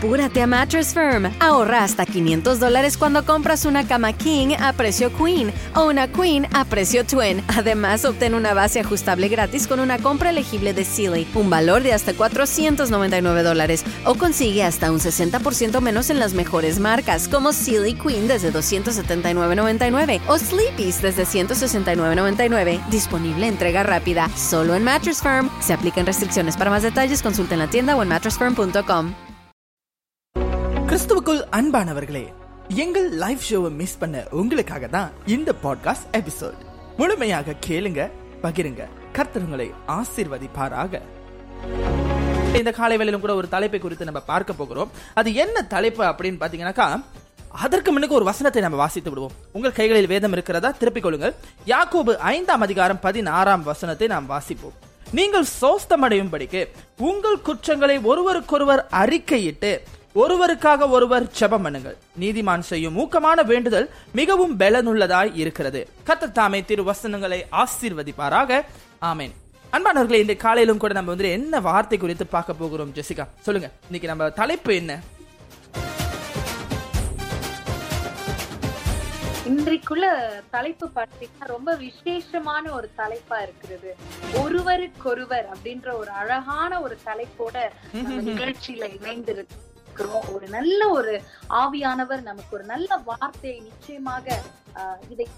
Apúrate a Mattress Firm. Ahorra hasta $500 cuando compras una cama King a precio Queen o una Queen a precio Twin. Además, obtén una base ajustable gratis con una compra elegible de Sealy, un valor de hasta $499, o consigue hasta un 60% menos en las mejores marcas, como Sealy Queen desde $279.99 o Sleepies desde $169.99. Disponible entrega rápida solo en Mattress Firm. Se aplican restricciones. Para más detalles, consulta en la tienda o en mattressfirm.com. கிறிஸ்துவுக்குள் அன்பானவர்களே, எங்கள் live ஷோவை miss பண்ண உங்களுக்காக தான் இந்த podcast episode. முழுமையாக கேளுங்க, பகிருங்க. கர்த்தர் உங்களை ஆசீர்வதிப்பாராக. இந்த காலை வேளையிலும் கூட ஒரு தலைப்பை குறித்து நம்ம பார்க்க போகிறோம். அது என்ன தலைப்பு அப்படின்னு பாத்தீங்கன்னாக்கா, அதற்கு முன்னுக்கு ஒரு வசனத்தை நம்ம வாசித்து விடுவோம். உங்கள் கைகளில் வேதம் இருக்கிறதா? திருப்பிக் கொள்ளுங்கள். யாக்கோபு 5:16 நாம் வாசிப்போம். நீங்கள் சோஸ்தமடையும் படிக்கு உங்கள் குற்றங்களை ஒருவருக்கொருவர் அறிக்கையிட்டு ஒருவருக்காக ஒருவர் ஜெபம் பண்ணுங்கள். நீதிமான் செய்யும் ஊக்கமான வேண்டுதல் மிகவும் பலனுள்ளதாய் இருக்கிறது. கர்த்தர் தாமே திருவசனங்களை ஆசீர்வதிப்பாராக. ஆமேன். அன்பானவர்களே, இந்த காலையிலும் கூட நம்ம வந்து என்ன வார்த்தை குறித்து பார்க்க போகிறோம்? ஜெசிகா, சொல்லுங்க, இன்னைக்கு நம்ம தலைப்பு என்ன? இன்றைக்குள்ள தலைப்பு பார்த்தீங்கன்னா ரொம்ப விசேஷமான ஒரு தலைப்பா இருக்கிறது. ஒருவருக்கொருவர் அப்படின்ற ஒரு அழகான ஒரு தலைப்போட நிகழ்ச்சியில இணைந்திருக்கு. ஒரு நல்ல ஒரு ஆவியானவர் நமக்கு ஒரு நல்ல வார்த்தையை நிச்சயமாக இதை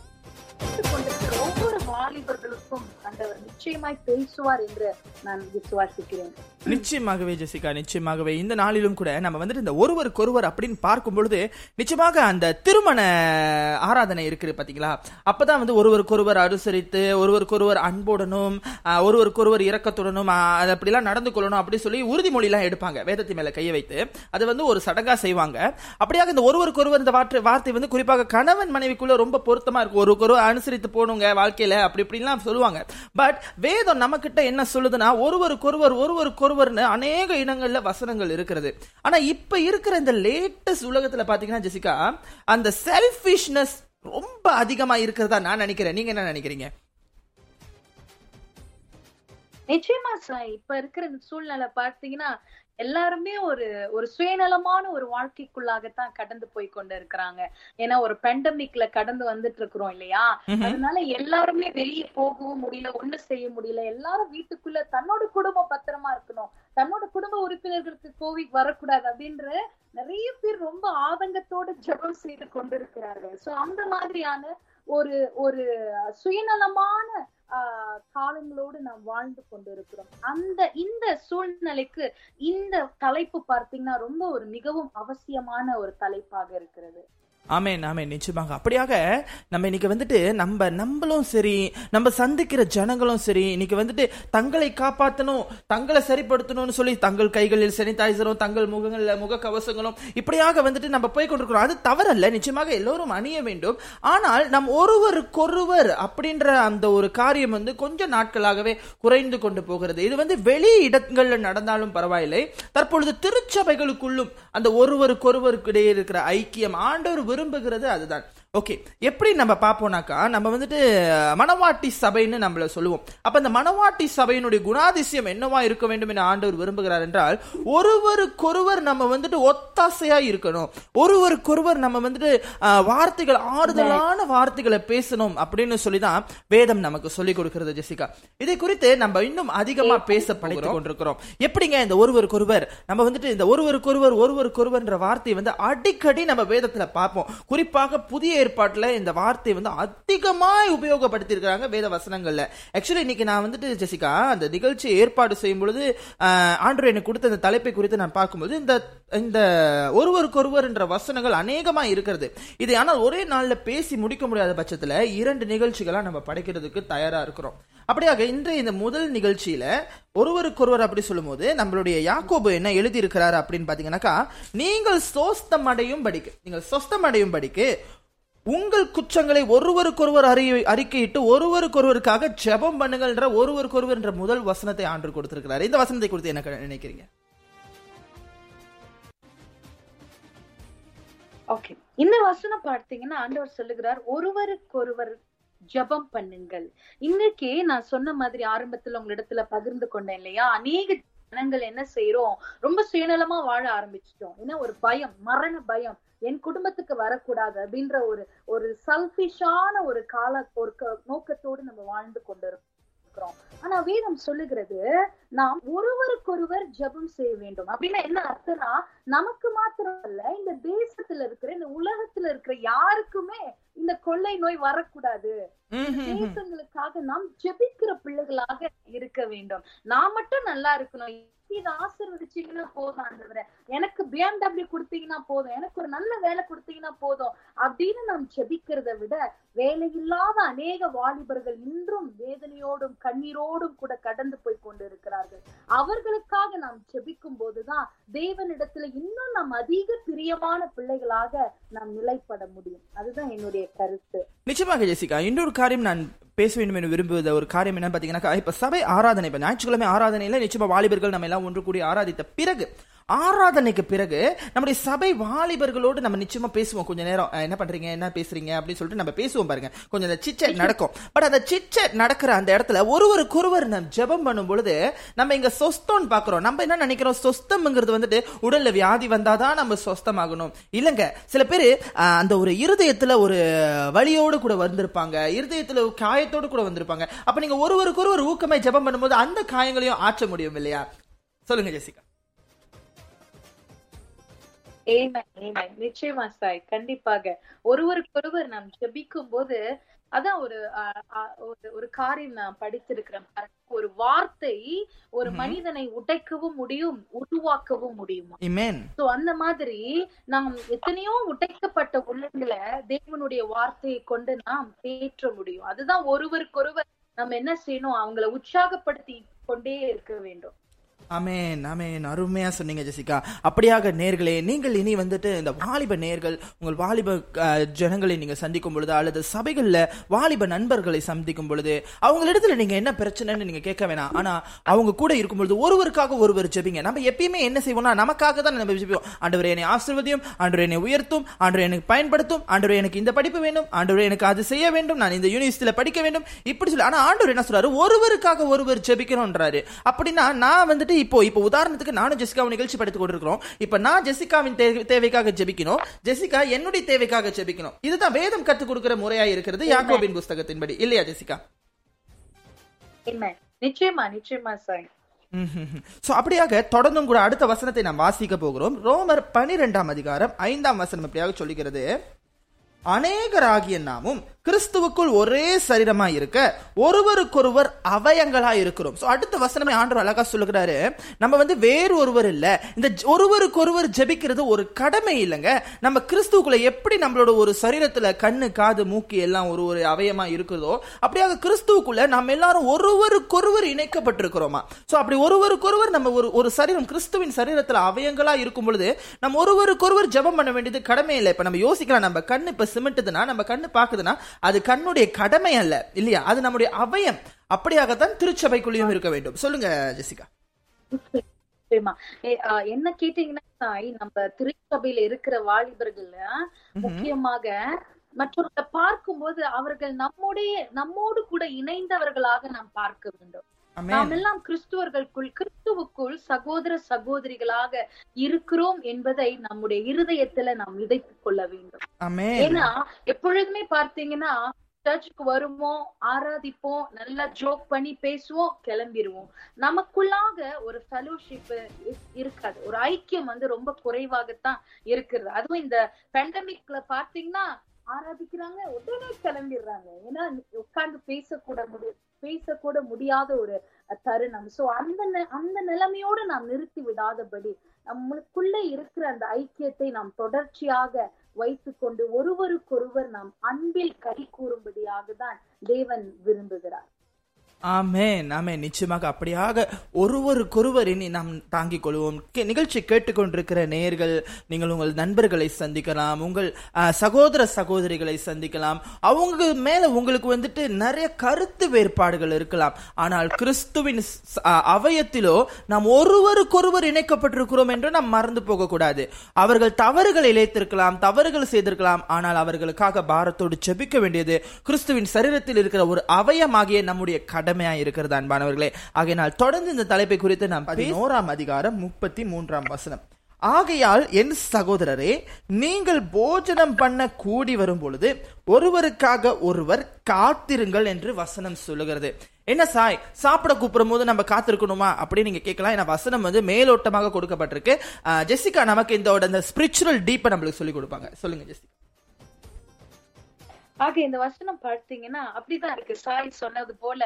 ஒவ்வொரு வாலிபர்களுக்கும் ஆண்டவர் நிச்சயமாய் பேசுவார் என்று நான் விசுவாசிக்கிறேன். நிச்சயமாகவே ஜெசிகா, நிச்சயமாகவே இந்த நாளிலும் கூட நம்ம வந்துட்டு இந்த ஒருவருக்கொருவர் அப்படின்னு பார்க்கும் பொழுது நிச்சயமாக அந்த திருமண ஆராதனை இருக்குது பாத்தீங்களா, அப்பதான் வந்து ஒருவருக்கொருவர் அனுசரித்து ஒருவருக்கொருவர் அன்புடனும் ஒருவருக்கொருவர் இரக்கத்துடனும் அப்படிலாம் நடந்து கொள்ளணும் அப்படின்னு சொல்லி உறுதிமொழி எல்லாம் எடுப்பாங்க. வேதத்தை மேல கையை வைத்து அது வந்து ஒரு சடங்கா செய்வாங்க. அப்படியாக இந்த ஒருவருக்கொருவர் இந்த வார்த்தை வந்து குறிப்பாக கணவன் மனைவிக்குள்ள ரொம்ப பொருத்தமா இருக்கும். ஒருவருக்கொருவர் அனுசரித்து போனுங்க வாழ்க்கையில அப்படி இப்படிலாம் சொல்லுவாங்க. பட் வேதம் நம்ம கிட்ட என்ன சொல்லுதுன்னா, ஒருவருக்கொருவர் ஒருவருக்கொருவர்னு அநேக இடங்கள்ல வசனங்கள் இருக்கிறது. ஆனா இப்ப இருக்கிற இந்த லேட்டஸ்ட் உலகத்துல பாத்தீங்கன்னா ஜெசிகா, அந்த செல்ஃபிஷ்னஸ் ரொம்ப அதிகமா இருக்கிறதா நான் நினைக்கிறேன். நீங்க என்ன நினைக்கிறீங்க? நிச்சயமா சார், இப்ப இருக்கிற சூழ்நிலை பார்த்தீங்கன்னா எல்லாருமே ஒரு சுயநலமான ஒரு வாழ்க்கைக்குள்ளாகத்தான் கடந்து போய் கொண்டு இருக்கிறாங்க. ஏன்னா ஒரு பேண்டமிக்ல கடந்து வந்துட்டு இருக்கிறோம் இல்லையா? அதனால எல்லாருமே வெளியே போகவும் முடியல, ஒண்ணு செய்ய முடியல. எல்லாரும் வீட்டுக்குள்ள தன்னோட குடும்பம் பத்திரமா இருக்கணும், தன்னோட குடும்ப உறுப்பினர்களுக்கு கோவிட் வரக்கூடாது அப்படின்ற நிறைய பேர் ரொம்ப ஆதங்கத்தோட ஜெபம் செய்து கொண்டிருக்கிறார்கள். சோ அந்த மாதிரியான ஒரு சுயநலமான காலங்களோடு நாம் வாழ்ந்து கொண்டிருக்கிறோம். இந்த சூழ்நிலைக்கு இந்த தலைப்பு பார்த்தீங்கன்னா ரொம்ப ஒரு மிகவும் அவசியமான ஒரு தலைப்பாக இருக்கிறது. ஆமேன், ஆமேன், நிச்சயமாக. அப்படியாக நம்ம இன்னைக்கு வந்துட்டு நம்மளும் சரி, நம்ம சந்திக்கிற ஜனங்களும் சரி, இன்னைக்கு வந்துட்டு தங்களை காப்பாற்றணும், தங்களை சரிப்படுத்தணும்னு சொல்லி தங்கள் கைகளில் சானிடைசரும் தங்கள் முகங்களில் முகக்கவசங்களும் இப்படியாக வந்துட்டு நம்ம போய் கொண்டிருக்கிறோம். அது தவறல்ல, நிச்சயமாக எல்லோரும் அணிய வேண்டும். ஆனால் நம் ஒருவருக்கொருவர் அப்படின்ற அந்த ஒரு காரியம் வந்து கொஞ்சம் நாட்களாகவே குறைந்து கொண்டு போகிறது. இது வந்து வெளி இடங்களில் நடந்தாலும் பரவாயில்லை, தற்பொழுது திருச்சபைகளுக்குள்ளும் அந்த ஒருவருக்கொருவருக்கிடையே இருக்கிற ஐக்கியம் ஆண்டவர் விரும்புகிறது அதுதான். ஓகே, எப்படி நம்ம பார்ப்போம்னாக்கா, நம்ம வந்துட்டு மனவாட்டி சபைன்னு நம்மள சொல்லுவோம். அப்ப அந்த மனவாட்டி சபையினுடைய குணாதிசயம் என்னவா இருக்க வேண்டும் என ஆண்டவர் விரும்புகிறார் என்றால், ஒருவருக்கொருவர் நம்ம வந்துட்டு ஒத்தாசையா இருக்கணும், ஒருவருக்கொருவர் நம்ம வந்துட்டு வார்த்தைகள் ஆறுதலான வார்த்தைகளை பேசணும் அப்படின்னு சொல்லிதான் வேதம் நமக்கு சொல்லிக் கொடுக்கிறது. ஜெசிகா, இதை குறித்து நம்ம இன்னும் அதிகமா பேச பழகிக் கொண்டிருக்கிறோம். எப்படிங்க இந்த ஒருவருக்கொருவர் நம்ம வந்துட்டு இந்த ஒருவருக்கொருவர்ன்ற வார்த்தையை வந்து அடிக்கடி நம்ம வேதத்துல பார்ப்போம். குறிப்பாக புதிய ஏற்பாட்டுல இந்த வார்த்தை வந்து அதிகமாய் உபயோகப்படுத்தி இருக்காங்க வேத வசனங்கள்ல. ஆக்சுவலி இன்னைக்கு நான் வந்துட்டு ஜெசிகா அந்த நிகழ்ச்சி ஏற்பாடு செய்யும் பொழுது ஆண்டவர் எனக்கு கொடுத்த அந்த தலைப்பை குறித்து நான் பார்க்கும்போது இந்த ஒருவருக்கொருவர் என்ற வசனங்கள் அநேகமா இருக்கிறது. இதை ஆனால் ஒரே நாள்ல பேசி முடிக்க முடியாத பட்சத்துல 2 நிகழ்ச்சிகளா நம்ம படைக்கிறதுக்கு தயாரா இருக்கிறோம். அப்படியாக இன்றைய இந்த முதல் நிகழ்ச்சியில ஒருவருக்கொருவர் அப்படி சொல்லும் போது நம்மளுடைய யாக்கோபு என்ன எழுதி இருக்கிறாரு அப்படின்னு பாத்தீங்கன்னாக்கா, நீங்கள் நீங்கள் சொஸ்தமடையும் படிக்கு உங்கள் குற்றங்களை ஒருவருக்கொருவர் அறிக்கையிட்டு ஒருவருக்கொருவருக்காக ஜெபம் பண்ணுங்கள்ன்ற ஒருவருக்கொருவர் என்ற முதல் வசனத்தை ஆண்டவர் கொடுத்திருக்கிறார். இந்த வசனத்தை குறித்து என்ன நினைக்கிறீங்க? ஓகே, இந்த வசனம் பார்த்தீங்கன்னா ஆண்டவர் சொல்லுகிறார், ஒருவருக்கொருவர் ஜெபம் பண்ணுங்கள். இன்னைக்கே நான் சொன்ன மாதிரி ஆரம்பத்துல உங்களிடத்துல பகிர்ந்து கொண்டேன் இல்லையா, அநேக ஜனங்கள் என்ன செய்யறோம், ரொம்ப சுயநலமா வாழ ஆரம்பிச்சிட்டோம். ஏன்னா ஒரு பயம், மரண பயம், என் குடும்பத்துக்கு வரக்கூடாது அப்படின்ற ஒரு செல்ஃபிஷான ஒரு நோக்கத்தோடு நம்ம வாழ்ந்து கொண்டிருக்கிறோம். ஆனா வேதம் சொல்லுகிறது, நாம் ஒருவருக்கொருவர் ஜெபம் செய்ய வேண்டும். அப்படின்னா என்ன அர்த்தம்னா, நமக்கு மாத்திரம் இல்ல, இந்த தேசத்துல இருக்கிற, இந்த உலகத்துல இருக்கிற யாருக்குமே இந்த கொள்ளை நோய் வரக்கூடாது. தேசங்களுக்காக நாம் ஜெபிக்கிற பிள்ளைகளாக இருக்க வேண்டும். நான் மட்டும் நல்லா இருக்கணும், இதை ஆசீர்வதிச்சீங்கன்னா போதும் ஆண்டவரே, எனக்கு BMW கொடுத்தீங்கன்னா போதும், எனக்கு ஒரு நல்ல வேலை கொடுத்தீங்கன்னா போதும் அப்படின்னு நாம் ஜெபிக்கிறத விட, வேலையில்லாத அநேக வாலிபர்கள் இன்றும் வேதனையோடும் கண்ணீரோடும் கூட கடந்து போய் கொண்டு இருக்கிறார்கள். அவர்களுக்காக நாம் ஜெபிக்கும் போதுதான் தேவனிடத்துல இன்னும் நாம் அதிக பிரியமான பிள்ளைகளாக நாம் நிலைப்பட முடியும். அதுதான் என்னுடைய கருத்து. நிச்சயமாக ஜெசிகா, இன்னொரு காரியம் நான் பேச வேண்டும் என்று விரும்புவது ஒரு காரியம் என்னன்னு பாத்தீங்கன்னா, இப்ப சபை ஆராதனை, இப்ப ஞாயிற்றுக்கிழமை ஆராதனையில நிச்சயமா வாலிபர்கள் நம்ம எல்லாம் ஒன்று கூடி ஆராதித்த பிறகு, ஆராதனைக்கு பிறகு நம்முடைய சபை வாலிபர்களோடு நம்ம நிச்சயமா பேசுவோம். கொஞ்ச நேரம் என்ன பண்றீங்க, என்ன பேசுறீங்க அப்படின்னு சொல்லிட்டு நம்ம பேசுவோம். பாருங்க, கொஞ்சம் அந்த சிட்சேட் நடக்கும். பட் அந்த சிட்சேட் நடக்கிற அந்த இடத்துல ஒருவருக்கொருவர் நம்ம ஜெபம் பண்ணும் பொழுது நம்ம இங்க சொஸ்தம்னு பாக்குறோம். நம்ம என்ன நினைக்கிறோம், சொஸ்தம்ங்கிறது வந்துட்டு உடல்ல வியாதி வந்தாதான் நம்ம சொஸ்தமாகணும். இல்லைங்க, சில பேர் அந்த ஒரு இருதயத்துல ஒரு வலியோடு கூட வந்திருப்பாங்க, இருதயத்துல காயத்தோடு கூட வந்திருப்பாங்க. அப்ப நீங்க ஒருவருக்கொருவர் ஊக்கமாய் ஜெபம் பண்ணும்போது அந்த காயங்களையும் ஆற்ற முடியும் இல்லையா? சொல்லுங்க ஜெசிகா. நிச்சயமா சாய், கண்டிப்பாக ஒருவருக்கொருவர் நாம் ஜெபிக்கும் போது அதான் ஒரு காரியம் நான் படித்திருக்கிறேன். ஒரு வார்த்தை ஒரு மனிதனை உடைக்கவும் முடியும், உருவாக்கவும் முடியும். சோ அந்த மாதிரி நாம் எத்தனையோ உடைக்கப்பட்ட உள்ளங்களை தேவனுடைய வார்த்தையை கொண்டு நாம் தேற்ற முடியும். அதுதான் ஒருவருக்கொருவர் நம்ம என்ன செய்யணும், அவங்களை உற்சாகப்படுத்தி கொண்டே இருக்க வேண்டும். ஆமேன், ஆமேன். அருமையா சொன்னீங்க ஜெசிகா. அப்படியாக நேர்களே, நீங்கள் இனி வந்துட்டு இந்த வாலிப நேர்கள் உங்கள் வாலிப ஜனங்களை நீங்க சந்திக்கும் பொழுது, அல்லது சபைகளில் வாலிப நண்பர்களை சந்திக்கும் பொழுது, அவங்களிடத்துல நீங்க என்ன பிரச்சனைன்னு நீங்க கேட்க வேணாம். ஆனா அவங்க கூட இருக்கும் பொழுது ஒருவருக்காக ஒருவர் ஜெபிங்க. நம்ம எப்பயுமே என்ன செய்வோம்னா, நமக்காக தான் நம்ம ஜெபிப்போம். ஆண்டவரே என்னை ஆசீர்வதியும், ஆண்டவரே என்னை உயர்த்தும், ஆண்டவரே எனக்கு பயன்படுத்தும், ஆண்டவரே எனக்கு இந்த படிப்பு வேண்டும், ஆண்டவரே எனக்கு அது செய்ய வேண்டும், நான் இந்த யூனிவர்சிட்டியில படிக்க வேண்டும், இப்படி சொல்லி. ஆனா ஆண்டவர் என்ன சொல்றாரு, ஒருவருக்காக ஒருவர் ஜெபிக்கணும்ன்றாரு. அப்படின்னா நான் வந்துட்டு இப்போ உதாரணத்துக்கு நானும் ஜெசிகாவும் நிகழ்ச்சி படித்துக் கொண்டிருக்கிறோம். இப்ப நான் ஜெசிகாவின் தேவைக்காக ஜெபிக்கணும், ஜெசிகா என்னுடைய தேவைக்காக ஜெபிக்கணும். இதுதான் வேதம் கற்றுக் கொடுக்கிற முறையா இருக்கிறது யாக்கோபின் புத்தகத்தின்படி இல்லையா ஜெசிகா? நிச்சயமா, நிச்சயமா சார். அப்படியாக தொடர்ந்தும் கூட அடுத்த வசனத்தை நாம் வாசிக்க போகிறோம். ரோமர் 12:5 அப்படியாக சொல்லுகிறது, அநேகராகிய நாமும் கிறிஸ்துவுக்குள் ஒரே சரீரமாய் இருக்க ஒருவருக்கொருவர் அவயங்களாய் இருக்கிறோம். சோ அடுத்த வசனமே ஆண்டவர் அழகா சொல்லுகிறாரு, நம்ம வந்து வேறு ஒருவர் இல்ல. இந்த ஒருவருக்கொருவர் ஜெபிக்கிறது ஒரு கடமை இல்லைங்க. நம்ம கிறிஸ்துவுக்குள்ள எப்படி நம்மளோட ஒரு சரீரத்துல கண்ணு, காது, மூக்கு எல்லாம் ஒரு அவயமா இருக்கிறதோ, அப்படியாக கிறிஸ்துவுக்குள்ள நம்ம எல்லாரும் ஒருவருக்கொருவர் இணைக்கப்பட்டிருக்கிறோமா? சோ அப்படி ஒருவருக்கொருவர் நம்ம ஒரு சரீரம், கிறிஸ்துவின் சரீரத்துல அவயங்களா இருக்கும் பொழுது நம்ம ஒருவருக்கொருவர் ஜெபம் பண்ண வேண்டியது கடமை இல்லை. இப்ப நம்ம யோசிக்கலாம், நம்ம கண்ணு இப்ப சிமிட்டுதுன்னா, நம்ம கண்ணு பாக்குதுன்னா, அது கண்ணுடைய கடமை அல்ல இல்லையா? அது நம்முடைய அவயம். அப்படியாகத்தான் திருச்சபைக்குள்ளேயும் இருக்க வேண்டும். சொல்லுங்க ஜெசிகா. என்ன கேட்டீங்கன்னா, நம்ம திருச்சபையில இருக்கிற வாலிபர்கள் முக்கியமாக மற்றவர்களை பார்க்கும் போது அவர்கள் நம்மோடு கூட இணைந்தவர்களாக நாம் பார்க்க வேண்டும். நாம் எல்லாம் கிறிஸ்துவுக்குள் சகோதர சகோதரிகளாக இருக்கிறோம் என்பதை நம்முடைய இருதயத்துல நாம் விதைத்துக் கொள்ள வேண்டும். ஏன்னா எப்பொழுதுமே பார்த்தீங்கன்னா, சர்ச்சுக்கு வருவோம், ஆராதிப்போம், நல்லா ஜோக் பண்ணி பேசுவோம், கிளம்பிடுவோம். நமக்குள்ளாக ஒரு ஃபெலோஷிப் இருக்காது, ஒரு ஐக்கியம் வந்து ரொம்ப குறைவாகத்தான் இருக்கிறது. அதுவும் இந்த பேண்டமிக்ல பார்த்தீங்கன்னா, ஆராதிக்கிறாங்க, உடனே கிளம்பிடுறாங்க. ஏன்னா உட்கார்ந்து பேசக்கூட முடியாத ஒரு தருணம். சோ அந்த நிலைமையோடு நாம் நிறுத்தி விடாதபடி நம்மளுக்குள்ள இருக்கிற அந்த ஐக்கியத்தை நாம் தொடர்ச்சியாக வைத்து கொண்டு ஒருவருக்கொருவர் நாம் அன்பில் கை கூறும்படியாக தான் தேவன் விரும்புகிறார். ஆமேன், ஆமேன். நிச்சயமாக அப்படியாக ஒருவருக்கொருவர் இனி நாம் தாங்கிக் கொள்வோம். நிகழ்ச்சி கேட்டுக்கொண்டிருக்கிற நேயர்கள், நீங்கள் உங்கள் நண்பர்களை சந்திக்கலாம், உங்கள் சகோதர சகோதரிகளை சந்திக்கலாம். அவங்க மேல உங்களுக்கு வந்துட்டு நிறைய கருத்து வேறுபாடுகள் இருக்கலாம். ஆனால் கிறிஸ்துவின் அவயத்திலோ நாம் ஒருவருக்கொருவர் இணைக்கப்பட்டிருக்கிறோம் என்று நாம் மறந்து போகக்கூடாது. அவர்கள் தவறுகள் இழைத்திருக்கலாம், தவறுகள் செய்திருக்கலாம். ஆனால் அவர்களுக்காக பாரத்தோடு ஜெபிக்க வேண்டியது கிறிஸ்துவின் சரீரத்தில் இருக்கிற ஒரு அவயமாகிய நம்முடைய கடமை. கடமையா இருக்கிறது அன்பானவர்களே. ஆகையினால் தொடர்ந்து இந்த தலைப்பை குறித்து நாம் 11ஆம் அதிகாரம் 33ஆம் வசனம், ஆகையால் என் சகோதரரே, நீங்கள் போஜனம் பண்ண கூடி வரும் பொழுது ஒருவருக்காக ஒருவர் காத்திருங்கள் என்று வசனம் சொல்லுகிறது. என்ன சாய், சாப்பிட கூப்பிடும் போது நம்ம காத்திருக்கணுமா அப்படின்னு நீங்க கேட்கலாம். ஏன்னா வசனம் வந்து மேலோட்டமாக கொடுக்கப்பட்டிருக்கு. ஜெசிகா நமக்கு இந்த ஸ்பிரிச்சுவல் டீப்பை நம்மளுக்கு சொல்லி கொடுப்பாங்க. சொல்லுங்க ஜெசிகா. ஆக இந்த வசனம் பார்த்தீங்கன்னா அப்படிதான் இருக்கு. சாய் சொன்னது போல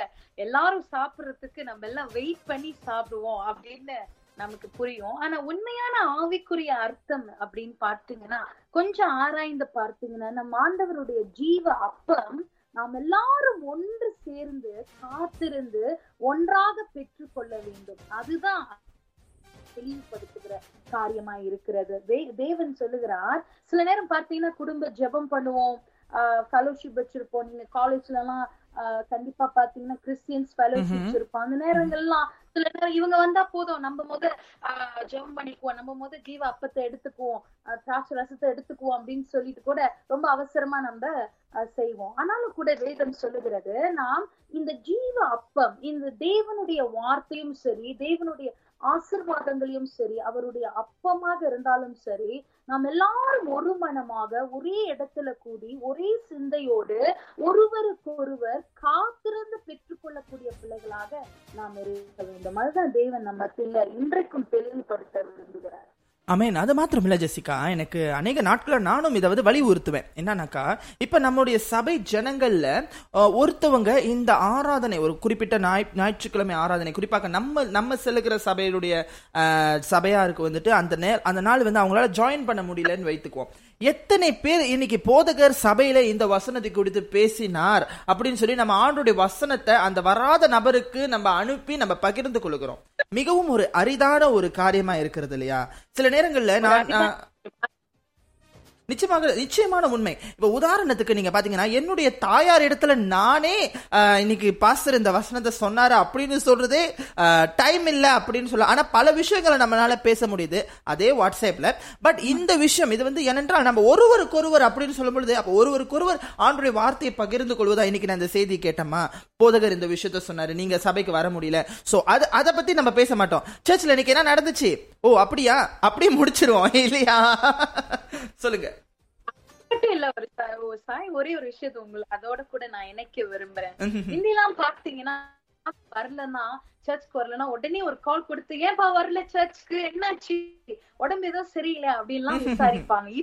எல்லாரும் சாப்பிடுறதுக்கு நம்ம எல்லாம் வெயிட் பண்ணி சாப்பிடுவோம் அப்படின்னு நமக்கு புரியும். ஆனா உண்மையான ஆவிக்குரிய அர்த்தம் அப்படின்னு பார்த்தீங்கன்னா, கொஞ்சம் ஆராய்ந்து பார்த்தீங்கன்னா, நம்ம ஆண்டவருடைய ஜீவ அப்பம் நாம் எல்லாரும் ஒன்று சேர்ந்து காத்திருந்து ஒன்றாக பெற்று கொள்ள வேண்டும். அதுதான் தெளிவுபடுத்துகிற காரியமா இருக்கிறது. தேவன் சொல்லுகிறார். சில நேரம் பார்த்தீங்கன்னா குடும்ப ஜெபம் பண்ணுவோம், ஃபெலோஷிப் வச்சிருப்போம். நீங்க காலேஜ்ல எல்லாம் கண்டிப்பா பாத்தீங்கன்னா கிறிஸ்டியன்ஸ் ஃபெலோஷிப்ஸ் இருப்போம். அந்த நேரங்கள்லாம் சில நேரம் இவங்க வந்தா போதும், நம்ம முத ஜெபம் பண்ணிக்குவோம், நம்ம முத ஜீவ அப்பத்தை எடுத்துக்குவோம், திராட்சை ரசத்தை எடுத்துக்குவோம் அப்படின்னு சொல்லிட்டு கூட ரொம்ப அவசரமா நம்ம செய்வோம். ஆனாலும் கூட வேதம் சொல்லுகிறது, நாம் இந்த ஜீவ அப்பம், இந்த தேவனுடைய வார்த்தையும் சரி, தேவனுடைய ஆசீர்வாதங்களையும் சரி, அவருடைய அப்பமாக இருந்தாலும் சரி, நாம் எல்லாரும் ஒரு மனமாக ஒரே இடத்துல கூடி ஒரே சிந்தையோடு ஒருவருக்கொருவர் காத்திருந்து பெற்றுக்கொள்ளக்கூடிய பிள்ளைகளாக நாம் இருக்க வேண்டும். அதுதான் தேவன் நம்ம பிள்ளை இன்றைக்கும் தெளிவுபடுத்த விரும்புகிறார். ஆமேன். அது மாத்திரம் இல்லை ஜெசிகா, எனக்கு அநேக நாட்களை நானும் இதை வலியுறுத்துவேன். என்னன்னாக்கா, இப்போ நம்மளுடைய சபை ஜனங்களில் ஒருத்தவங்க இந்த ஆராதனை, ஒரு குறிப்பிட்ட ஞாயிற்றுக்கிழமை ஆராதனை, குறிப்பாக நம்ம செலுக்கிற சபையினுடைய சபையாருக்கு வந்துட்டு அந்த நாள் வந்து அவங்களால ஜாயின் பண்ண முடியலன்னு வைத்துக்குவோம். எத்தனை பேர் இன்னைக்கு போதகர் சபையில இந்த வசனத்தை குறித்து பேசினார் அப்படின்னு சொல்லி நம்ம ஆண்டோடைய வசனத்தை அந்த வராத நபருக்கு நம்ம அனுப்பி நம்ம பகிர்ந்து கொள்கிறோம். மிகவும் ஒரு அரிதான ஒரு காரியமா இருக்கிறது இல்லையா? சில நேரங்கள்ல நிச்சயமான உண்மை. இப்ப உதாரணத்துக்கு நீங்க பாத்தீங்கன்னா, என்னுடைய தாயார் இடத்துல நானே இன்னைக்கு பாஸ்டர் இந்த வசனத்தை சொன்னாரு அப்படின்னு சொல்றதே டைம் இல்லை அப்படின்னு சொல்ல. ஆனா பல விஷயங்களை நம்மளால பேச முடியுது அதே வாட்ஸ்அப்ல. பட் இந்த விஷயம் இது வந்து ஏனென்றால் நம்ம ஒருவருக்கொருவர் அப்படின்னு சொல்லும் பொழுது, அப்போ ஒருவருக்கொருவர் ஆண்டுடைய வார்த்தையை பகிர்ந்து கொள்வதா. இன்னைக்கு நான் இந்த செய்தி கேட்டோமா, போதகர் இந்த விஷயத்த சொன்னாரு, நீங்க சபைக்கு வர முடியல, சோ அதை பத்தி நம்ம பேச மாட்டோம். சர்ச்சில் இன்னைக்கு என்ன நடந்துச்சு, ஓ அப்படியா, அப்படியே முடிச்சிருவோம் இல்லையா? சொல்லுங்க. ஒரே ஒரு விஷயத்தை உங்களை அதோட கூட நான் இணைக்க விரும்புறேன். இன்னெல்லாம் பாத்தீங்கன்னா வரலன்னா, சர்ச்சுக்கு வரலன்னா உடனே ஒரு கால் கொடுத்து, ஏன்பா வரல சர்ச்சுக்கு, என்னாச்சு, உடம்பு ஏதோ சரியில்லை அப்படின்லாம் விசாரிப்பாங்க.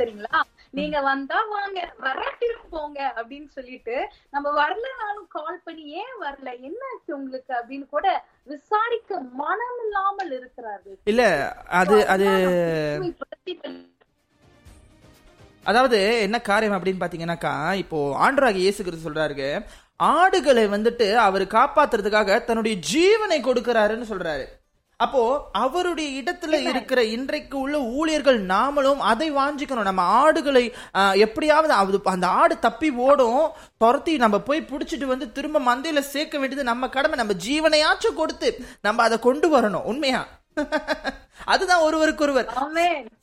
சரிங்களா, நீங்க வந்தா வாங்க, வராட்டிலும் போங்க அப்படின்னு சொல்லிட்டு, நம்ம வரலனாலும் கால் பண்ணி ஏன் வரல, என்னாச்சு உங்களுக்கு அப்படின்னு கூட விசாரிக்க மனம் இல்லாமல் இருக்கிறார்கள் இல்ல? அது அது அதாவது என்ன காரியம் அப்படின்னு பாத்தீங்கன்னாக்கா, இப்போ ஆண்டவராகிய இயேசு கிறிஸ்து சொல்றாரு, ஆடுகளை வந்துட்டு அவர் காப்பாத்துறதுக்காக தன்னுடைய ஜீவனை கொடுக்கிறாருன்னு சொல்றாரு. அப்போ அவருடைய இடத்துல இருக்கிற இன்றைக்கு உள்ள ஊழியர்கள் நாமளும் அதை வாஞ்சிக்கணும். நம்ம ஆடுகளை எப்படியாவது, அந்த ஆடு தப்பி ஓடும், துரத்தி நம்ம போய் பிடிச்சிட்டு வந்து திரும்ப மந்தையில சேர்க்க வேண்டியது நம்ம கடமை. நம்ம ஜீவனையாச்சும் கொடுத்து நம்ம அதை கொண்டு வரணும். உண்மையா? அதுதான் ஒருவருக்கொருவர்.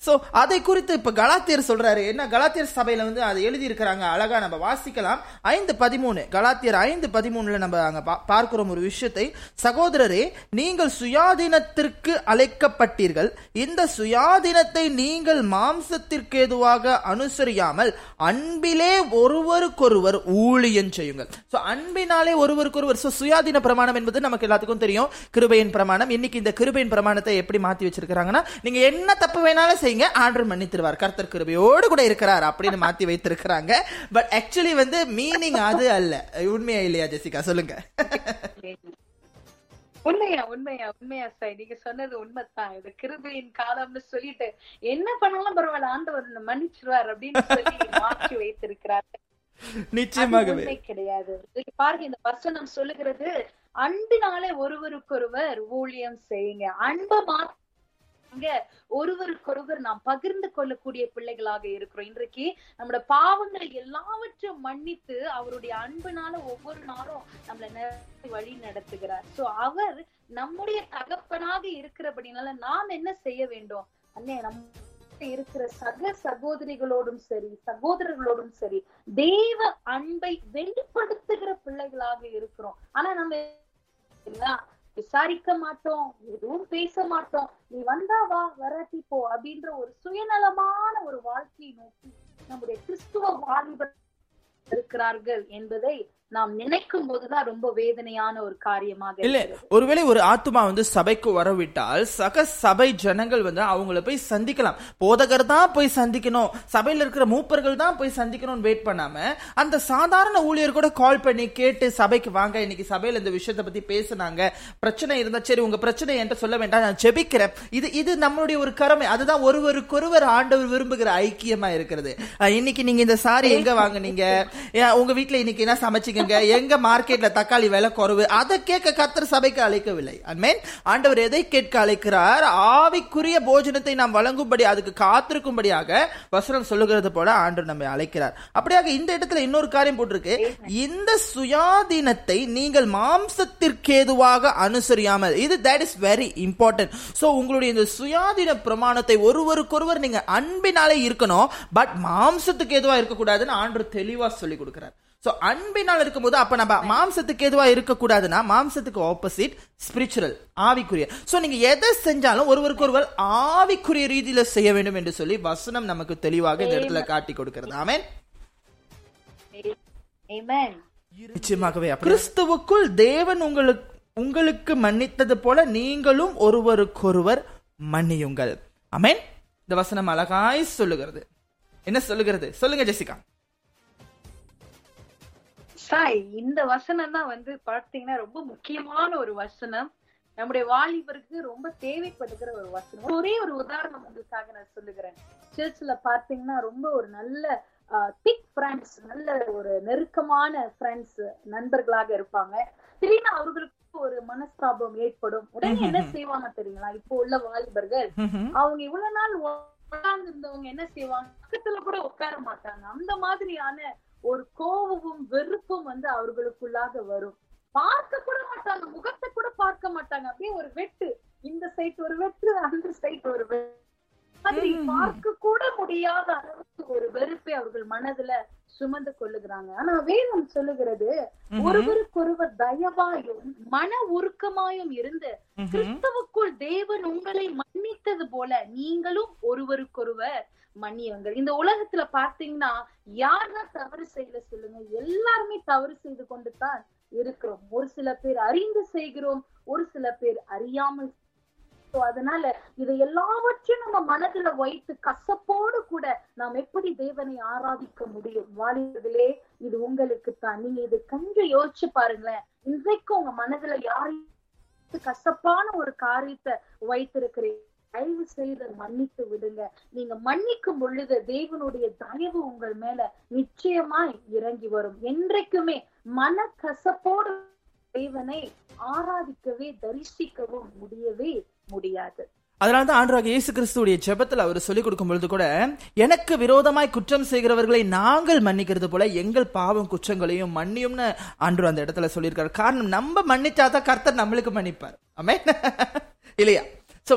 சோ அதை குறித்து இப்ப கலாத்தியர் சொல்றாரு. என்ன, கலாத்தியர் சபையில வந்து அது எழுதி இருக்கிறாங்க, அழகா நம்ம வாசிக்கலாம். 5:13 கலாத்தியர் 5:13 நம்ம அங்க பார்க்கிறோம் ஒரு விஷயத்தை. சகோதரரே, நீங்கள் சுயாதீனத்திற்கு அழைக்கப்பட்டீர்கள். இந்த சுயாதீனத்தை நீங்கள் மாம்சத்திற்கு எதுவாக அனுசரியாமல் அன்பிலே ஒருவருக்கொருவர் ஊழியம் செய்யுங்கள். சோ அன்பினாலே ஒருவருக்கொருவர். சோ சுயாதீன பிரமாணம் என்பது நமக்கு எல்லாத்துக்கும் தெரியும், கிருபையின் பிரமாணம். இன்னைக்கு இந்த கிருபையின் பிரமாணத்தை எப்படி மாத்தி வச்சிருக்க, நீங்க என்ன தப்பு வேணாலும் செய்யுங்க, ஆண்டவர் மன்னித்திருவார், கர்த்தர் கிருபையோடு கூட இருக்கிறார் அப்படின்னு மாத்தி வைத்திருக்கிறாங்க. பட் ஆக்சுவலி வந்து மீனிங் அது அல்ல. உண்மையா இல்லையா ஜெசிகா? சொல்லுங்க. உண்மையா உண்மையா உண்மையா சார், நீங்க சொன்னது உண்மைதான். இது கிருபையின் காலம்னு சொல்லிட்டு என்ன பண்ணாலும் பரவாயில்ல, ஆண்டவர் மன்னிச்சிருவார் அப்படின்னு சொல்லி மாற்றி வைத்திருக்கிறார். நிச்சயமாகவே கிடையாது. பாருங்க, இந்த வசனம் சொல்லுகிறது, அன்பினாலே ஒருவருக்கொருவர் ஊழியம் செய்யுங்க. அன்பை ஒருவருக்கொருவர் நாம் பகிர்ந்து கொள்ளக்கூடிய பிள்ளைகளாக இருக்கிறோம். இன்றைக்கு நம்மளோட பாவங்கள் எல்லாவற்றையும் மன்னித்து அவருடைய அன்புனால ஒவ்வொரு நாளும் நம்மளை வழி நடத்துகிறார். சோ அவர் நம்முடைய தகப்பனாக இருக்கிறபடினால நாம் என்ன செய்ய வேண்டும்? அண்ணே, நம்ம சுற்றி இருக்கிற சக சகோதரிகளோடும் சரி சகோதரர்களோடும் சரி தெய்வ அன்பை வெளிப்படுத்துகிற பிள்ளைகளாக இருக்கிறோம். ஆனா நம்ம விசாரிக்க மாட்டோம், எதுவும் பேச மாட்டோம், நீ வந்தா வா வராட்டி போ அப்படின்ற ஒரு சுயநலமான ஒரு வாழ்க்கையை நோக்கி நம்முடைய கிறிஸ்துவ வாலிபர் இருக்கிறார்கள் என்பதை நாம் நினைக்கும் போதுதான் ரொம்ப வேதனையான ஒரு காரியமாக. இல்ல, ஒருவேளை ஒரு ஆத்மா வந்து சபைக்கு வரவிட்டால் சக சபை ஜனங்கள் வந்து அவங்கள போய் சந்திக்கலாம். போதகர் தான் போய் சந்திக்கணும், சபையில் இருக்கிற மூப்பர்கள் தான் போய் சந்திக்கணும்னு வெயிட் பண்ணாம அந்த சாதாரண ஊழியர் கூட கால் பண்ணி கேட்டு சபைக்கு வாங்க, இன்னைக்கு சபையில இந்த விஷயத்தை பத்தி பேசினாங்க, பிரச்சனை இருந்தா சரி உங்க பிரச்சனை என்கிட்ட சொல்ல வேண்டாம், நான் ஜெபிக்கிறேன். இது நம்மளுடைய ஒரு கடமை. அதுதான் ஒருவருக்கொருவர் ஆண்டவர் விரும்புகிற ஐக்கியமா இருக்கிறது. இன்னைக்கு நீங்க இந்த சாரி எங்க வாங்கினீங்க, உங்க வீட்டுல இன்னைக்கு என்ன சமைச்சிங்க, எங்க மார்க்கெட்ல தக்காளி விலை குறைவு, அதை கேட்க கர்த்தர் சபைக்கு அழைக்கவில்லை. ஆமென். ஆண்டவர் எதை கேட்க அழைக்கிறார்? ஆவிக்குரிய போஜனத்தை நாம் வழங்கும்படி, அதுக்கு காத்திருக்கும்படியாக வசனம் சொல்லுகிறது போல ஆண்டவர் நம்மை அழைக்கிறார். அப்படியாக இந்த இடத்துல இன்னொரு காரியம் போட்டிருக்கு, இந்த சுயாதீனத்தை நீங்கள் மாம்சத்திற்கேதுவாக அனுசரியாமல். இது that is very important. So உங்களுடைய இந்த சுயாதீன பிரமாணத்தை ஒருவருக்கொருவர் நீங்க அன்பினாலே இருக்கணும், பட் மாம்சத்துக்கு ஏதுவா இருக்கக்கூடாதுன்னு ஆண்டவர் தெளிவா சொல்லி கொடுக்கிறார். சோ அன்பினால் இருக்கும்போது அப்ப நம்ம மாம்சத்துக்கு எதுவா இருக்கக்கூடாதுன்னா மாம்சத்துக்கு ஆப்போசிட் ஸ்பிரிச்சுவல், ஆவிக்குரிய. சோ நீங்க எதை செஞ்சாலும் ஒருவருக்கு ஒருவர் ஆவிக்குரிய ரீதியில செய்ய வேண்டும் என்று சொல்லி வசனம் நமக்கு தெளிவாக இந்த இடத்துல காட்டி கொடுக்கிறது. ஆமென். ஆமென். நிச்சயமாகவே கிறிஸ்துவுக்குள் தேவன் உங்களுக்கு மன்னித்தது போல நீங்களும் ஒருவருக்கொருவர் மன்னியுங்கள். ஆமென். இந்த வசனம் அழகாய் சொல்லுகிறது. என்ன சொல்லுகிறது சொல்லுங்க ஜெசிகா. இந்த வசனம் தான் வந்து பார்த்தீங்கன்னா ரொம்ப முக்கியமான ஒரு வசனம், நம்முடைய வாலிபருக்கு ரொம்ப தேவைப்படுகிற ஒரு வசனம். ஒரே ஒரு உதாரணம் உங்களுக்காக நான் சொல்லுகிறேன். சர்ச்சில் பார்த்தீங்கன்னா ரொம்ப ஒரு நல்ல திக் ஃப்ரெண்ட்ஸ், நல்ல ஒரு நெருக்கமான ஃப்ரெண்ட்ஸ், நண்பர்களாக இருப்பாங்க. திடீர்னு அவர்களுக்கு ஒரு மனஸ்தாபம் ஏற்படும். உடனே என்ன செய்வாங்க தெரியுங்களா? இப்போ உள்ள வாலிபர்கள் அவங்க இவ்வளவு நாள் உட்கார்ந்து இருந்தவங்க என்ன செய்வாங்க, பக்கத்துல கூட உட்கார மாட்டாங்க. அந்த மாதிரியான ஒரு கோபமும் வெறுப்பும் வந்து அவர்களுக்குள்ளாக வரும். பார்க்க கூட மாட்டாங்க, முகத்தை கூட பார்க்க மாட்டாங்க. அப்படியே ஒரு வெட்டு, இந்த சைட் ஒரு வெட்டு, அந்த சைட் ஒரு வெட்டு, பார்க்க கூட முடியாத அளவுக்கு ஒரு வெறுப்பை அவர்கள் மனதுல சுமந்து கொள்ளுகிறாங்க. ஆனா வேதம் சொல்லுகிறது, ஒருவருக்கொருவர் தயவாயும் மன உருக்கமாயும் இருந்து கிறிஸ்துவுக்குள் தேவன் உங்களை மன்னித்தது போல நீங்களும் ஒருவருக்கொருவர் மன்னியுங்கள். இந்த உலகத்துல பாத்தீங்கன்னா யார்தான் தவறு செய்யல சொல்லுங்க? எல்லாருமே தவறு செய்து கொண்டு தான் இருக்கிறோம். ஒரு சில பேர் அறிந்து செய்கிறோம், ஒரு சில பேர் அறியாமல். அதனால இதை எல்லாவற்றையும் நம்ம மனதுல வைத்து கசப்போடு கூட நாம் எப்படி தேவனை ஆராதிக்க முடியும்? வாலிபர்களே, இது உங்களுக்கு தான். நீங்க இது கொஞ்சம் யோசிச்சு பாருங்களேன். இன்றைக்கும் உங்க மனதுல யாரையும் கசப்பான ஒரு காரியத்தை வைத்திருக்கிறீங்க, தயவு செய்து மன்னித்து விடுங்க. நீங்க மன்னிக்கும் பொழுது தேவனுடைய தயவு உங்கள் மேல நிச்சயமாய் இறங்கி வரும். என்றைக்குமே மன கசப்போடு தேவனை ஆராதிக்கவே தரிசிக்கவும் முடியவே முடியாது. அதனால்தான் ஆண்டவராகிய இயேசு கிறிஸ்துவுடைய ஜெபத்தில் அவர் சொல்லிக் கொடுக்கும் பொழுது கூட, எனக்கு விரோதமாய் குற்றம் செய்கிறவர்களை நாங்கள் மன்னிக்கிறது போல எங்கள் பாவம் குற்றங்களையும் மன்னியும்னு ஆண்டவர் அந்த இடத்துல சொல்லியிருக்காரு. காரணம், நம்ம மன்னிச்சாதான் கர்த்தர் நம்மளுக்கு மன்னிப்பார். ஆமென். இல்லையா?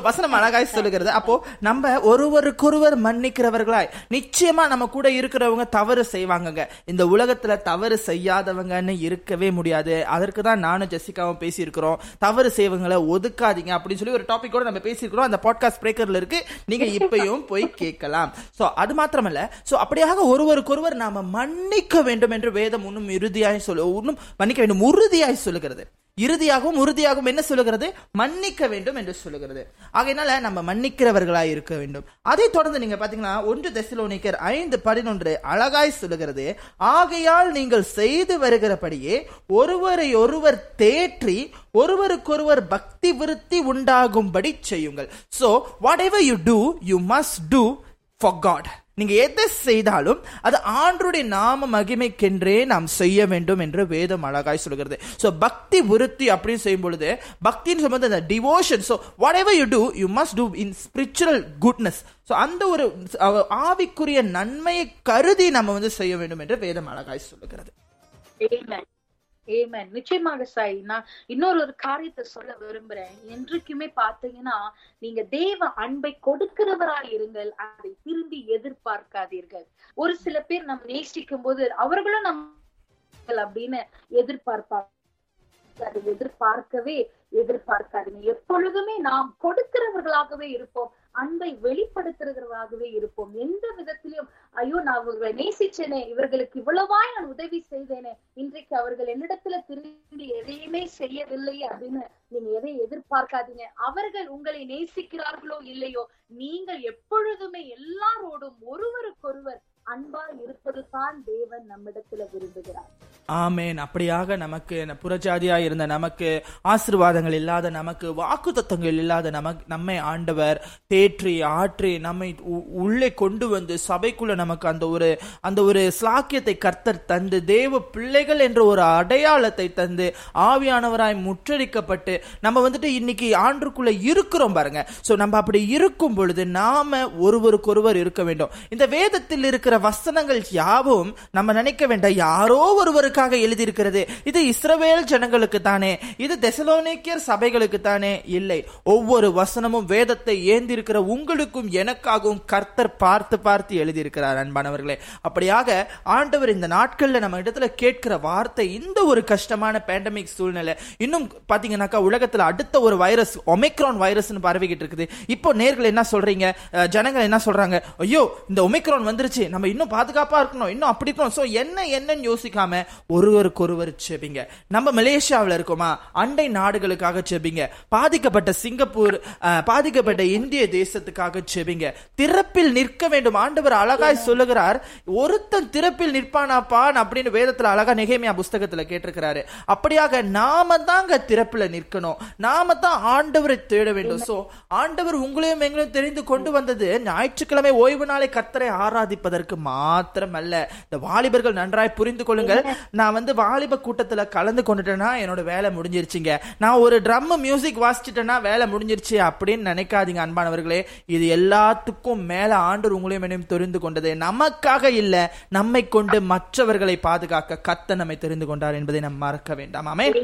வசனம் அழகாய் சொல்லுகிறது. அப்போ நம்ம ஒருவருக்கொருவர் மன்னிக்கிறவர்களாய். நிச்சயமா நம்ம கூட இருக்கிறவங்க தவறு செய்வாங்க. இந்த உலகத்துல தவறு செய்யாதவங்கன்னு இருக்கவே முடியாது. அதற்கு தான் நானும் ஜெசிகாவும் பேசியிருக்கிறோம், தவறு செய்வங்களை ஒதுக்காதீங்க அப்படின்னு சொல்லி ஒரு டாபிக் கூட நம்ம பேசியிருக்கிறோம். அந்த பாட்காஸ்ட் பிரேக்கர்ல இருக்கு, நீங்க இப்பயும் போய் கேட்கலாம். சோ அது மாத்திரமல்ல, சோ அப்படியாக ஒருவருக்கொருவர் நாம மன்னிக்க வேண்டும் என்று வேதம் இன்னும் இறுதியாய் மன்னிக்க வேண்டும் உறுதியாய் சொல்லுகிறது. இறுதியாகவும் உறுதியாகவும் என்ன சொல்லுகிறது? மன்னிக்க வேண்டும் என்று சொல்லுகிறது. ஆகையினால நம்ம மன்னிக்கிறவர்களாய் இருக்க வேண்டும். அதை தொடர்ந்து நீங்க பாத்தீங்கன்னா 1 தெசலோனிக்கர் 5:11 அழகாய் சொல்லுகிறது, ஆகையால் நீங்கள் செய்து வருகிறபடியே ஒருவரை ஒருவர் தேற்றி ஒருவருக்கொருவர் பக்தி விருத்தி உண்டாகும்படி செய்யுங்கள். So whatever you do, you must do for God. நீங்க எதை செய்தாலும் அது ஆண்டவருடைய நாம மகிமைக்கென்றே நாம் செய்ய வேண்டும் என்று வேதம் அழகாய் சொல்கிறது. ஸோ பக்தி விருத்தி அப்படின்னு செய்யும் பொழுது, பக்தின்னு சொல்லும்போது அந்த devotion. So whatever you do, you must do in spiritual goodness. So அந்த ஒரு ஆவிக்குரிய நன்மையை கருதி நம்ம வந்து செய்ய வேண்டும் என்று வேதம் அழகாய் சொல்லுகிறது. ஏமேன். நிச்சயமாக சாய், நான் இன்னொரு ஒரு காரியத்தை சொல்ல விரும்புறேன். என்றைக்குமே பாத்தீங்கன்னா நீங்க தேவ அன்பை கொடுக்கிறவராய் இருங்கள், அதை திரும்பி எதிர்பார்க்காதீர்கள். ஒரு சில பேர் நம்ம நேசிக்கும் போது அவர்களும் நம்ம அப்படின்னு எதிர்பார்ப்பாங்க, எதிர்பார்க்காதீங்க. எப்பொழுதுமே நாம் கொடுக்கிறவர்களாகவே இருப்போம், அன்பை வெளிப்படுத்துகிறவர்களாகவே இருப்போம். எந்த விதத்திலும் ஐயோ நான் இவர்களை நேசிச்சேனே, இவர்களுக்கு இவ்வளவாய் நான் உதவி செய்தேனே, இன்றைக்கு அவர்கள் என்னிடத்துல திரும்பி எதையுமே செய்யவில்லை அப்படின்னு நீங்க எதை எதிர்பார்க்காதீங்க. அவர்கள் உங்களை நேசிக்கிறார்களோ இல்லையோ, நீங்கள் எப்பொழுதுமே எல்லாரோடும் ஒருவருக்கொருவர் அன்பா இருப்பதுதான் தேவன் நம்மிடத்துல விரும்புகிறார். ஆமேன். அப்படியாக நமக்கு புறஜாதியா இருந்த நமக்கு, ஆசீர்வாதங்கள் இல்லாத நமக்கு, வாக்குத்தத்தங்கள் இல்லாத நம்மை ஆண்டவர் தேற்றி ஆற்றி நம்மை உள்ளே கொண்டு வந்து சபைக்குள்ள நமக்கு அந்த ஒரு சாக்கியத்தை கர்த்தர் தந்து, தேவ பிள்ளைகள் என்ற ஒரு அடையாளத்தை தந்து, ஆவியானவராய் முற்றடிக்கப்பட்டு நம்ம இன்னைக்கு ஆண்டுக்குள்ள இருக்கிறோம் பாருங்க. ஸோ நம்ம அப்படி இருக்கும் பொழுது நாம ஒருவருக்கொருவர் இருக்க வேண்டும். இந்த வேதத்தில் இருக்கிற வசனங்கள் யாவும் நம்ம நினைக்க வேண்டாம் யாரோ ஒருவருக்கு எழுதியிருக்கிறது, இது இஸ்ரவேல் ஜனங்களுக்கு தானே, இது தெசலோனிக்கர் சபைகளுக்கு தானே. இல்லை, ஒவ்வொரு வசனமும் வேதத்தை ஏந்திருக்கிற உங்களுக்கும் எனக்காகவும் கர்த்தர் பார்த்து பார்த்து எழுதியிருக்கிறார் அன்பானவர்களே. அப்படியாக ஆண்டவர் இந்த நாட்களில் நம்ம இடத்துல கேட்கிற வார்த்தை, இந்த ஒரு கஷ்டமான பேண்டமிக் சூழ்நிலை, இன்னும் பாத்தீங்கன்னாக்கா உலகத்தில் அடுத்த ஒரு வைரஸ் ஒமிக்ரான் வைரஸ் பரவிக்கிட்டு இருக்குது. இப்போ நேர்கள் என்ன சொல்றீங்க, ஜனங்கள் என்ன சொல்றாங்க, ஐயோ இந்த ஒமிக்ரான் வந்துருச்சு, நம்ம இன்னும் பாதுகாப்பா இருக்கணும், இன்னும் அப்படி இருக்கணும், என்னன்னு யோசிக்காம ஒருவருக்கொருவர் செபிங்க. நம்ம மலேசியாவில் இருக்கோமா, அண்டை நாடுகளுக்காக செபிங்க. பாதிக்கப்பட்ட சிங்கப்பூர், பாதிக்கப்பட்ட இந்திய தேசத்துக்காக செபிங்க. திறப்பில் நிற்க வேண்டும். ஆண்டவர் அழகாய் சொல்லுகிறார், ஒருத்தன் திறப்பில் நிற்பானாப்பான் அப்படின்னு வேதத்தில் அழகா நெகேமியா புஸ்தகத்தில் கேட்டிருக்கிறாரு. அப்படியாக நாம தாங்க திறப்பில் நிற்கணும், நாம தான் ஆண்டவரை தேட வேண்டும். சோ ஆண்டவர் உங்களையும் எங்களையும் தெரிந்து கொண்டு வந்தது ஞாயிற்றுக்கிழமை ஓய்வு நாளை கர்த்தரை ஆராதிப்பதற்கு மாத்திரம் அல்ல. இந்த வாலிபர்கள் நன்றாய் புரிந்து கொள்ளுங்கள். நான் வாலிப கூட்டத்தில் கலந்து கொண்டுட்டேன்னா என்னோட வேலை முடிஞ்சிருச்சுங்க, நான் ஒரு ட்ரம் மியூசிக் வாசிச்சிட்டேன்னா வேலை முடிஞ்சிருச்சு அப்படின்னு நினைக்காதீங்க அன்பானவர்களே. இது எல்லாத்துக்கும் மேல ஆண்டவர் உங்களையும் தெரிந்து கொண்டது, நமக்காக இல்ல, நம்மை கொண்டு மற்றவர்களை பாதுகாக்க கர்த்தர் நம்மை தெரிந்து கொண்டார் என்பதை நாம் மறக்க வேண்டாம். ஆமென்.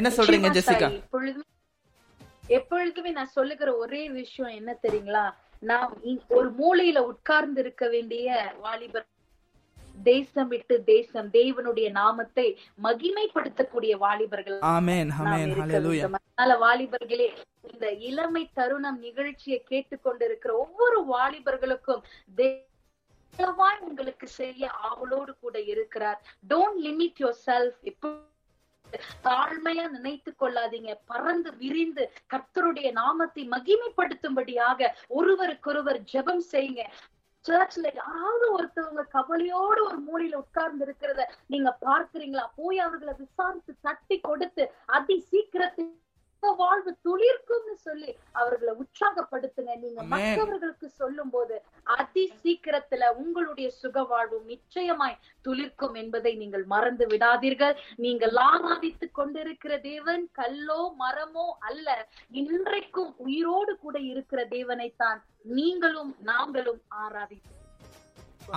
என்ன சொல்றீங்க ஜெசிகா? எப்பொழுதுமே நான் சொல்லுகிற ஒரே விஷயம் என்ன தெரியுங்களா, நாம் ஒரு மூலையில உட்கார்ந்து இருக்க வேண்டிய வாலிபர், தேசம் விட்டு தேசம் தேவனுடைய நாமத்தை மகிமைப்படுத்தக்கூடிய வாலிபர்கள். ஆமென் ஆமென் ஹல்லேலூயா. அதனால வாலிபர்களே, இந்த இளமை தருணம் நிகழ்ச்சியை கேட்டுக்கொண்டிருக்கிற ஒவ்வொரு வாலிபர்களுக்கும் தேவன் உங்களுக்கு செய்ய ஆவலோடு கூட இருக்கிறார். Don't limit yourself. தாழ்மையா நினைத்து கொள்ளாதீங்க, பறந்து விரிந்து கர்த்தருடைய நாமத்தை மகிமைப்படுத்தும்படியாக ஒருவருக்கொருவர் ஜெபம் செய்யுங்க. சர்ச்ல யாராவது ஒருத்தவங்க கவலையோடு ஒரு மூலையில உட்கார்ந்து இருக்கிறத நீங்க பார்க்கிறீங்களா, போய் அவர்களை விசாரித்து தட்டி கொடுத்து அதி சீக்கிரத்தில் வாழ்வு துளிர்க்கும்னு சொல்லி அவர்களை உற்சாகப்படுத்துங்க. நீங்க மற்றவர்களுக்கு சொல்லும் போது அதி சீக்கிரத்துல உங்களுடைய சுக வாழ்வு நிச்சயமாய் துளிர்க்கும் என்பதை நீங்கள் மறந்து விடாதீர்கள். நீங்கள் ஆராதித்து கொண்டிருக்கிற தேவன் கல்லோ மரமோ அல்ல, இன்றைக்கும் உயிரோடு கூட இருக்கிற தேவனைத்தான் நீங்களும் நாங்களும் ஆராதித்து.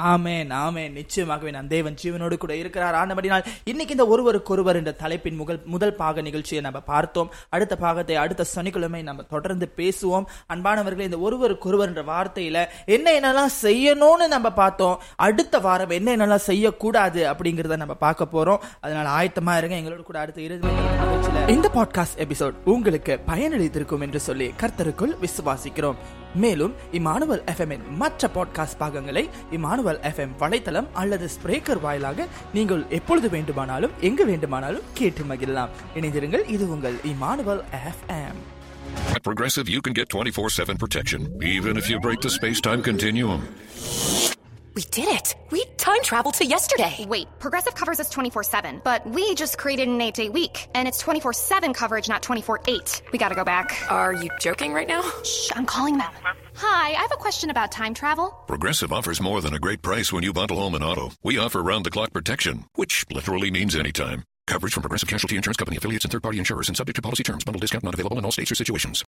ஆமென் ஆமென். நிச்சயமாகவே நம் தேவன் ஜீவனோடு கூட இருக்கிறார். ஆனபடினால் இன்னைக்கு இந்த ஒருவருக்கொருவர் என்ற தலைப்பின் முதல் பாக நிகழ்ச்சியை நம்ம பார்த்தோம். அடுத்த பாகத்தை அடுத்த சனிக்கிழமை நம்ம தொடர்ந்து பேசுவோம். அன்பானவர்களே, இந்த ஒருவருக்கொருவர் என்ற வார்த்தையில என்னென்னலாம் செய்யணும்னு நம்ம பார்த்தோம். அடுத்த வாரம் என்னென்னலாம் செய்யக்கூடாது அப்படிங்கிறத நம்ம பார்க்க போறோம். அதனால ஆயத்தமா இருங்க. எங்களோட கூட அடுத்த இறுதியில் இந்த பாட்காஸ்ட் எபிசோட் உங்களுக்கு பயனளித்திருக்கும் என்று சொல்லி கர்த்தருக்குள் விசுவாசிக்கிறோம். மேலும் இமானுவல் FM இன் மற்ற பாட்காஸ்ட் பாகங்களை இமானுவல் FM வலைத்தளம் அல்லது ஸ்பிரேக்கர் வாயிலாக நீங்கள் எப்பொழுது வேண்டுமானாலும் எங்கு வேண்டுமானாலும் கேட்டு மகிழலாம். இணைந்திருங்கள். இது உங்கள் Emmanuel FM. At Progressive, you can get 24/7 protection, even if you break the space-time continuum. We did it. We time traveled to yesterday. Wait, Progressive covers us 24/7, but we just created an 8-day week, and it's 24/7 coverage, not 24/8. We gotta go back. Are you joking right now? Shh, I'm calling them. Hi, I have a question about time travel. Progressive offers more than a great price when you bundle home and auto. We offer round-the-clock protection, which literally means anytime. Coverage from Progressive Casualty Insurance Company, affiliates and third-party insurers, and subject to policy terms. Bundle discount not available in all states or situations.